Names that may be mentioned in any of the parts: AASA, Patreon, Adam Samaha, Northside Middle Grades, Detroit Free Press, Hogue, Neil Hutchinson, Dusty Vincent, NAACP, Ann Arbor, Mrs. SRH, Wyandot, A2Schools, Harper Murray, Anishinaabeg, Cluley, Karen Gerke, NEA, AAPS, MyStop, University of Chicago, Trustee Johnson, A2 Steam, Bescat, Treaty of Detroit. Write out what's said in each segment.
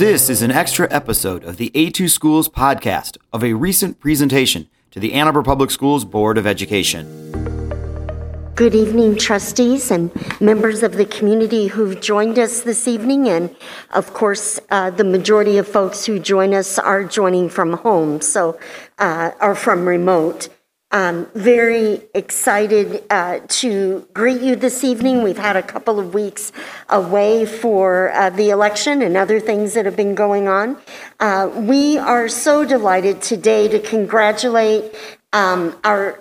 This is an extra episode of the A2 Schools podcast of a recent presentation to the Ann Arbor Public Schools Board of Education. Good evening, trustees and members of the community who've joined us this evening. And of course, the majority of folks who join us are joining from home, so or from remote. Very excited to greet you this evening. We've had a couple of weeks away for the election and other things that have been going on. We are so delighted today to congratulate our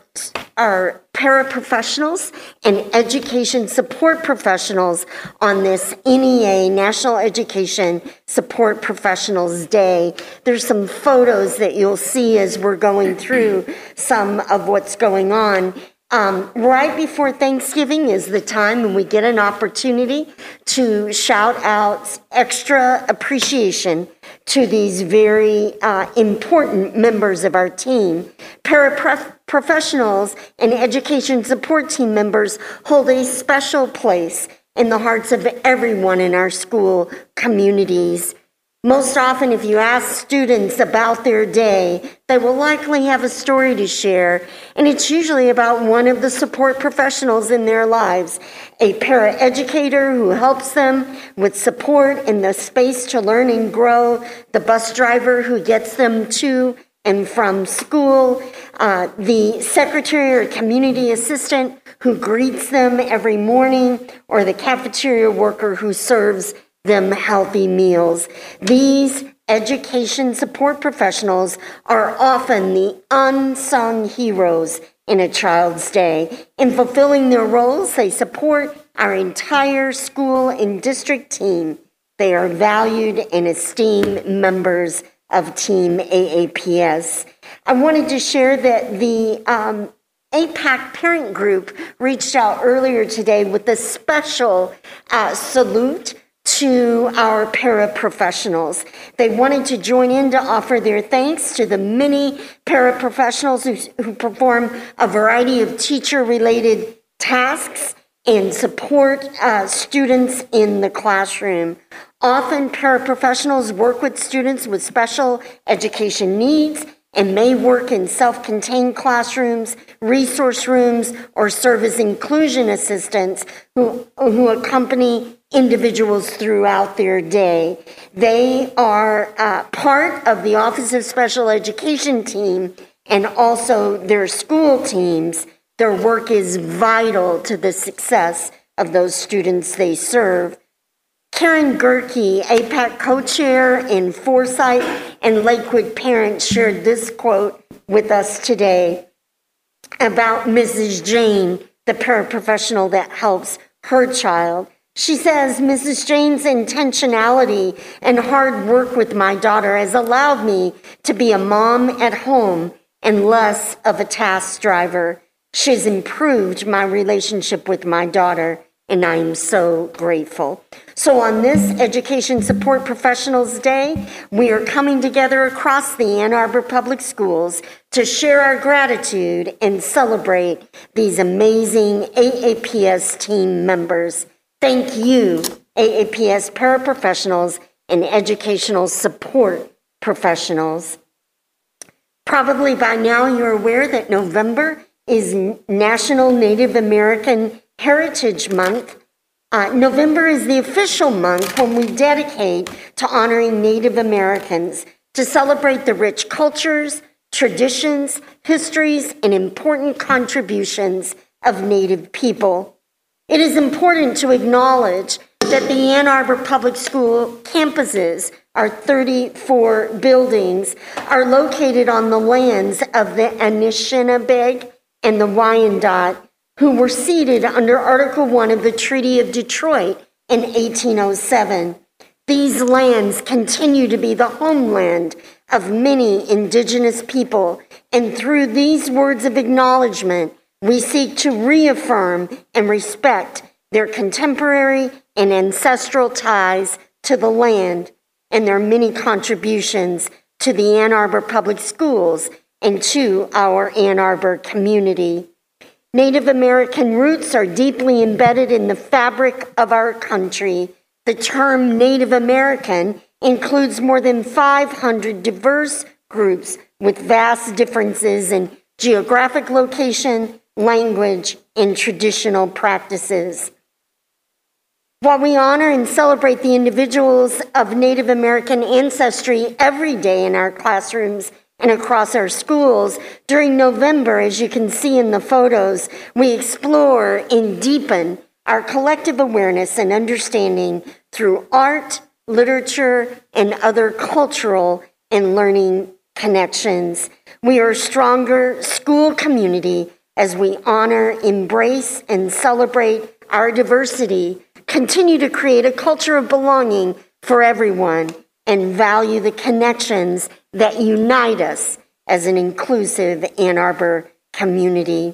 paraprofessionals and education support professionals on this NEA, National Education Support Professionals Day. There's some photos that you'll see as we're going through some of what's going on. Right before Thanksgiving is the time when we get an opportunity to shout out extra appreciation to these very important members of our team. Paraprofessionals and education support team members hold a special place in the hearts of everyone in our school communities. Most often, if you ask students about their day, they will likely have a story to share, and it's usually about one of the support professionals in their lives, a paraeducator who helps them with support in the space to learn and grow, the bus driver who gets them to and from school, the secretary or community assistant who greets them every morning, or the cafeteria worker who serves them healthy meals. These education support professionals are often the unsung heroes in a child's day. In fulfilling their roles, they support our entire school and district team. They are valued and esteemed members of Team AAPS. I wanted to share that the APAC parent group reached out earlier today with a special salute to our paraprofessionals. They wanted to join in to offer their thanks to the many paraprofessionals who perform a variety of teacher-related tasks and support students in the classroom. Often, paraprofessionals work with students with special education needs and may work in self-contained classrooms, resource rooms, or serve as inclusion assistants who accompany individuals throughout their day. They are part of the Office of Special Education team and also their school teams. Their work is vital to the success of those students they serve. Karen Gerke, APAC co-chair in Forsyth and Lakewood parents, shared this quote with us today about Mrs. Jane, the paraprofessional that helps her child. She says, Mrs. Jane's intentionality and hard work with my daughter has allowed me to be a mom at home and less of a task driver. She's improved my relationship with my daughter, and I am so grateful. So on this Education Support Professionals Day, we are coming together across the Ann Arbor Public Schools to share our gratitude and celebrate these amazing AAPS team members. Thank you, AAPS paraprofessionals and educational support professionals. Probably by now you're aware that November is National Native American Heritage Month. November is the official month when we dedicate to honoring Native Americans, to celebrate the rich cultures, traditions, histories, and important contributions of Native people. It is important to acknowledge that the Ann Arbor Public School campuses, our 34 buildings, are located on the lands of the Anishinaabeg and the Wyandot, who were ceded under Article 1 of the Treaty of Detroit in 1807. These lands continue to be the homeland of many indigenous people, and through these words of acknowledgement, we seek to reaffirm and respect their contemporary and ancestral ties to the land and their many contributions to the Ann Arbor Public Schools and to our Ann Arbor community. Native American roots are deeply embedded in the fabric of our country. The term Native American includes more than 500 diverse groups with vast differences in geographic location, language, and traditional practices. While we honor and celebrate the individuals of Native American ancestry every day in our classrooms and across our schools, during November, as you can see in the photos, we explore and deepen our collective awareness and understanding through art, literature, and other cultural and learning connections. We are a stronger school community as we honor, embrace, and celebrate our diversity, continue to create a culture of belonging for everyone, and value the connections that unite us as an inclusive Ann Arbor community.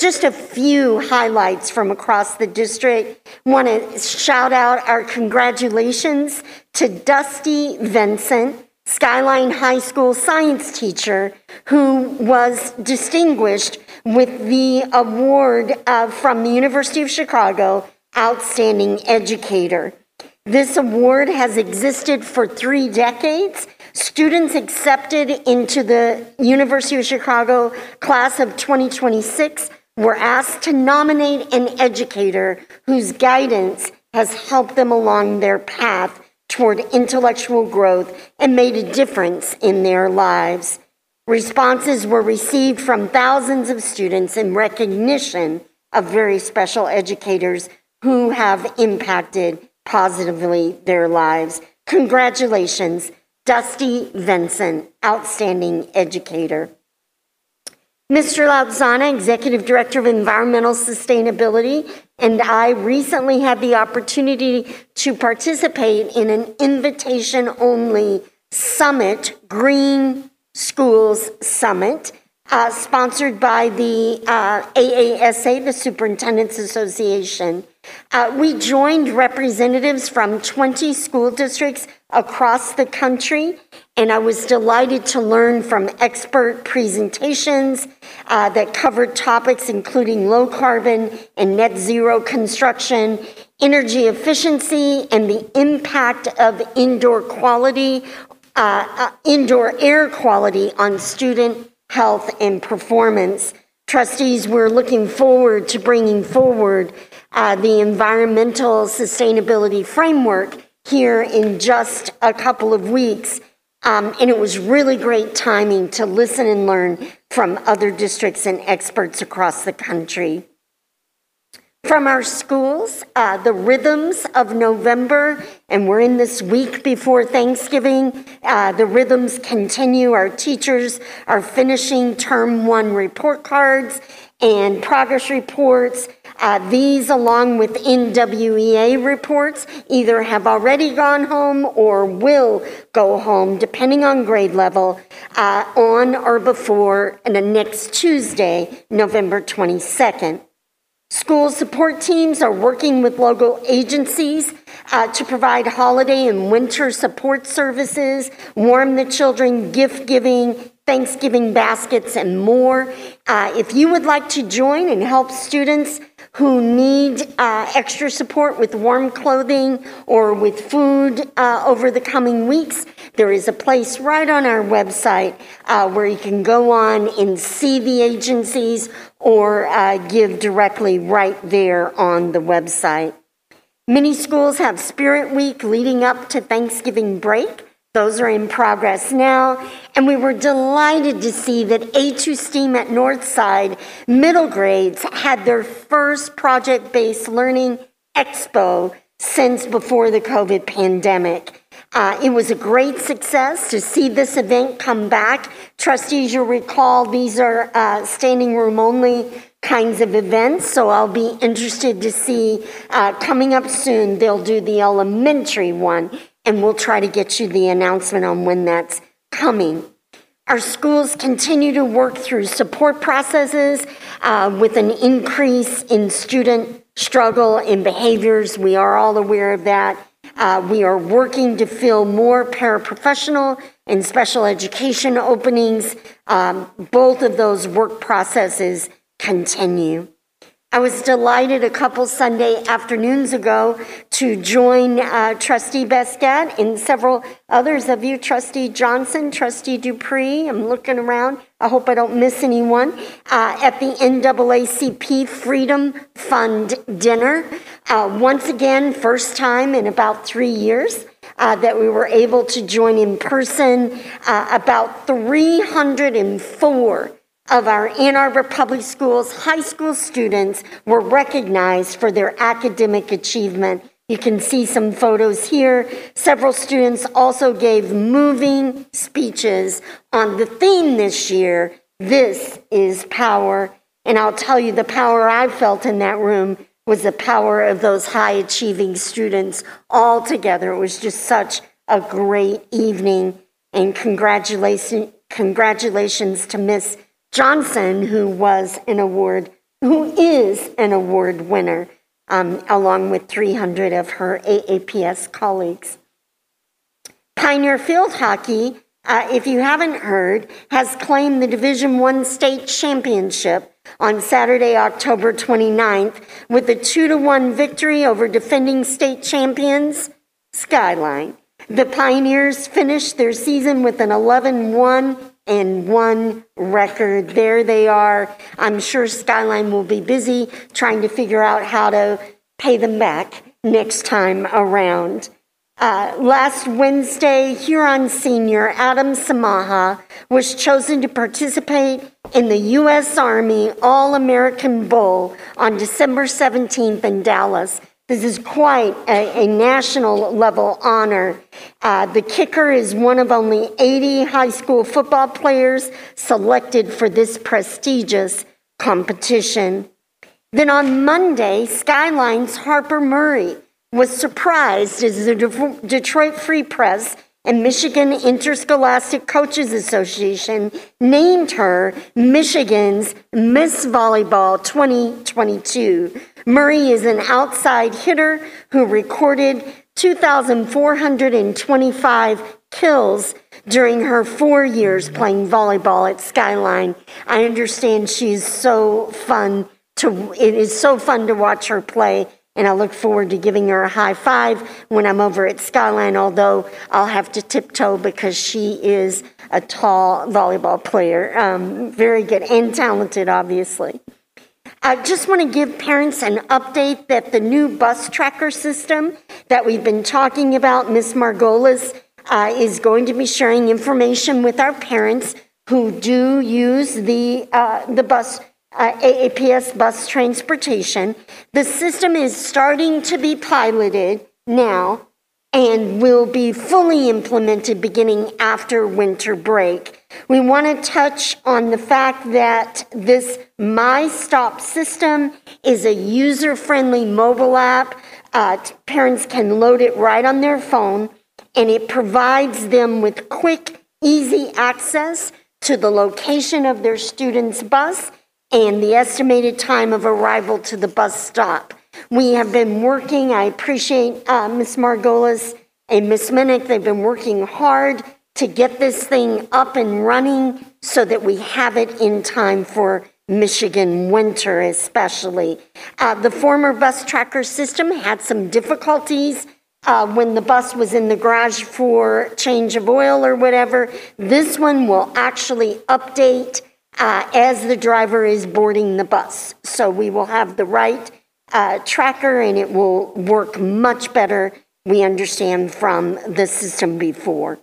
Just a few highlights from across the district. Want to shout out our congratulations to Dusty Vincent, Skyline High School science teacher, who was distinguished with the award from the University of Chicago Outstanding Educator. This award has existed for 3 decades. Students accepted into the University of Chicago class of 2026 were asked to nominate an educator whose guidance has helped them along their path toward intellectual growth and made a difference in their lives. Responses were received from thousands of students in recognition of very special educators who have impacted positively their lives. Congratulations, Dusty Vincent, Outstanding Educator. Mr. Lauzana, Executive Director of Environmental Sustainability, and I recently had the opportunity to participate in an invitation-only summit, Green Schools Summit, sponsored by the AASA, the Superintendents Association. We joined representatives from 20 school districts across the country, and I was delighted to learn from expert presentations that covered topics including low carbon and net zero construction, energy efficiency, and the impact of indoor air quality on student health and performance. Trustees, we're looking forward to bringing forward the environmental sustainability framework here in just a couple of weeks. And it was really great timing to listen and learn from other districts and experts across the country. From our schools, the rhythms of November, and we're in this week before Thanksgiving, the rhythms continue. Our teachers are finishing term 1 report cards and progress reports. These, along with NWEA reports, either have already gone home or will go home, depending on grade level, on or before the next Tuesday, November 22nd. School support teams are working with local agencies to provide holiday and winter support services, warm the children, gift giving, Thanksgiving baskets, and more. If you would like to join and help students who need extra support with warm clothing or with food over the coming weeks, there is a place right on our website where you can go on and see the agencies or give directly right there on the website. Many schools have Spirit Week leading up to Thanksgiving break. Those are in progress now, and we were delighted to see that A2 Steam at Northside Middle Grades had their first project-based learning expo since before the COVID pandemic. It was a great success to see this event come back. Trustees, you'll recall these are standing room only kinds of events, so I'll be interested to see coming up soon. They'll do the elementary one, and we'll try to get you the announcement on when that's coming. Our schools continue to work through support processes with an increase in student struggle and behaviors. We are all aware of that. We are working to fill more paraprofessional and special education openings. Both of those work processes continue. I was delighted a couple Sunday afternoons ago to join Trustee Bescat and several others of you, Trustee Johnson, Trustee Dupree. I'm looking around. I hope I don't miss anyone. At the NAACP Freedom Fund dinner. Once again, first time in about 3 years that we were able to join in person. About 304 of our Ann Arbor Public Schools high school students were recognized for their academic achievement. You can see some photos here. Several students also gave moving speeches on the theme this year, This is Power. And I'll tell you, the power I felt in that room was the power of those high-achieving students all together. It was just such a great evening. And congratulations to Miss Johnson, who is an award winner, along with 300 of her AAPS colleagues. Pioneer Field Hockey, if you haven't heard, has claimed the Division I state championship on Saturday, October 29th, with a 2-1 victory over defending state champions Skyline. The Pioneers finished their season with an 11-1-1 record. There they are. I'm sure Skyline will be busy trying to figure out how to pay them back next time around. Last Wednesday, Huron senior Adam Samaha was chosen to participate in the U.S. Army All-American Bowl on December 17th in Dallas. This is quite a national level honor. The kicker is one of only 80 high school football players selected for this prestigious competition. Then on Monday, Skyline's Harper Murray was surprised as the Detroit Free Press and Michigan Interscholastic Coaches Association named her Michigan's Miss Volleyball 2022. Murray is an outside hitter who recorded 2,425 kills during her 4 years playing volleyball at Skyline. I understand she's so fun to, it is so fun to watch her play, and I look forward to giving her a high five when I'm over at Skyline, although I'll have to tiptoe because she is a tall volleyball player. Very good and talented, obviously. I just want to give parents an update that the new bus tracker system that we've been talking about, Ms. Margolis is going to be sharing information with our parents who do use the bus AAPS bus transportation. The system is starting to be piloted now and will be fully implemented beginning after winter break. We want to touch on the fact that this MyStop system is a user-friendly mobile app. Parents can load it right on their phone, and it provides them with quick, easy access to the location of their student's bus and the estimated time of arrival to the bus stop. We have been working, I appreciate Ms. Margolis and Ms. Minnick, they've been working hard to get this thing up and running so that we have it in time for Michigan winter especially. The former bus tracker system had some difficulties when the bus was in the garage for change of oil or whatever. This one will actually update as the driver is boarding the bus. So we will have the right tracker and it will work much better, we understand, from the system before.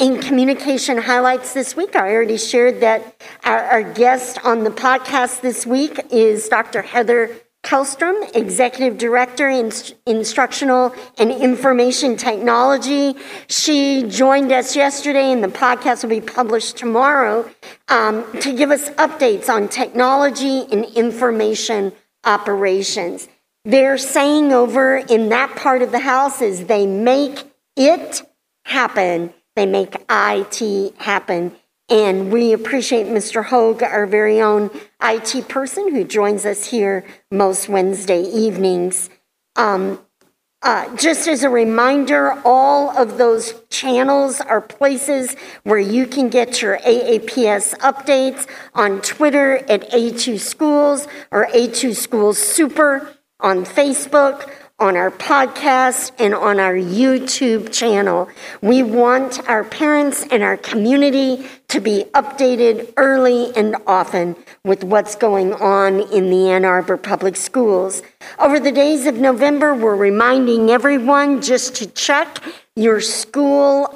In communication highlights this week, I already shared that our guest on the podcast this week is Dr. Heather Kallstrom, Executive Director in Instructional and Information Technology. She joined us yesterday, and the podcast will be published tomorrow, to give us updates on technology and information operations. Their saying over in that part of the house is they make it happen. They make IT happen. And we appreciate Mr. Hogue, our very own IT person who joins us here most Wednesday evenings. Just as a reminder, all of those channels are places where you can get your AAPS updates on Twitter at A2Schools or A2Schools Super, on Facebook, on our podcast, and on our YouTube channel. We want our parents and our community to be updated early and often with what's going on in the Ann Arbor Public Schools. Over the days of November, we're reminding everyone just to check your school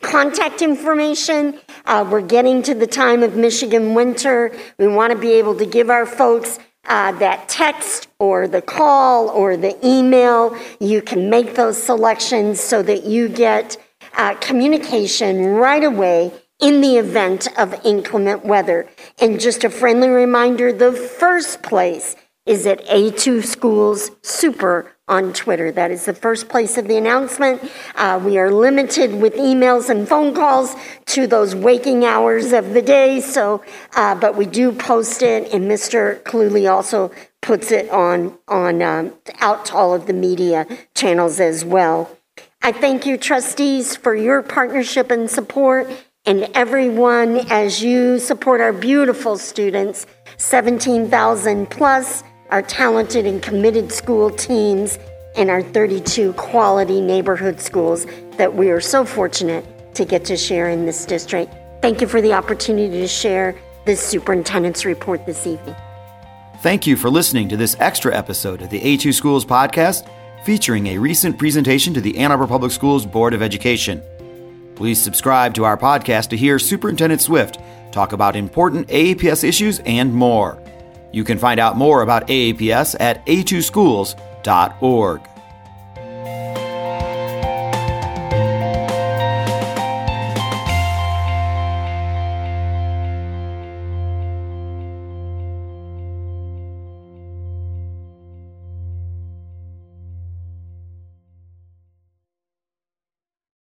contact information. We're getting to the time of Michigan winter. We want to be able to give our folks that text or the call or the email. You can make those selections so that you get communication right away in the event of inclement weather. And just a friendly reminder, the first place is at A2 Schools Super on Twitter. That is the first place of the announcement. We are limited with emails and phone calls to those waking hours of the day, but we do post it, and Mr. Cluley also puts it on out to all of the media channels as well. I thank you, trustees, for your partnership and support, and everyone as you support our beautiful students, 17,000 plus, our talented and committed school teams, and our 32 quality neighborhood schools that we are so fortunate to get to share in this district. Thank you for the opportunity to share this superintendent's report this evening. Thank you for listening to this extra episode of the A2 Schools podcast, featuring a recent presentation to the Ann Arbor Public Schools Board of Education. Please subscribe to our podcast to hear Superintendent Swift talk about important AAPS issues and more. You can find out more about AAPS at a2schools.org.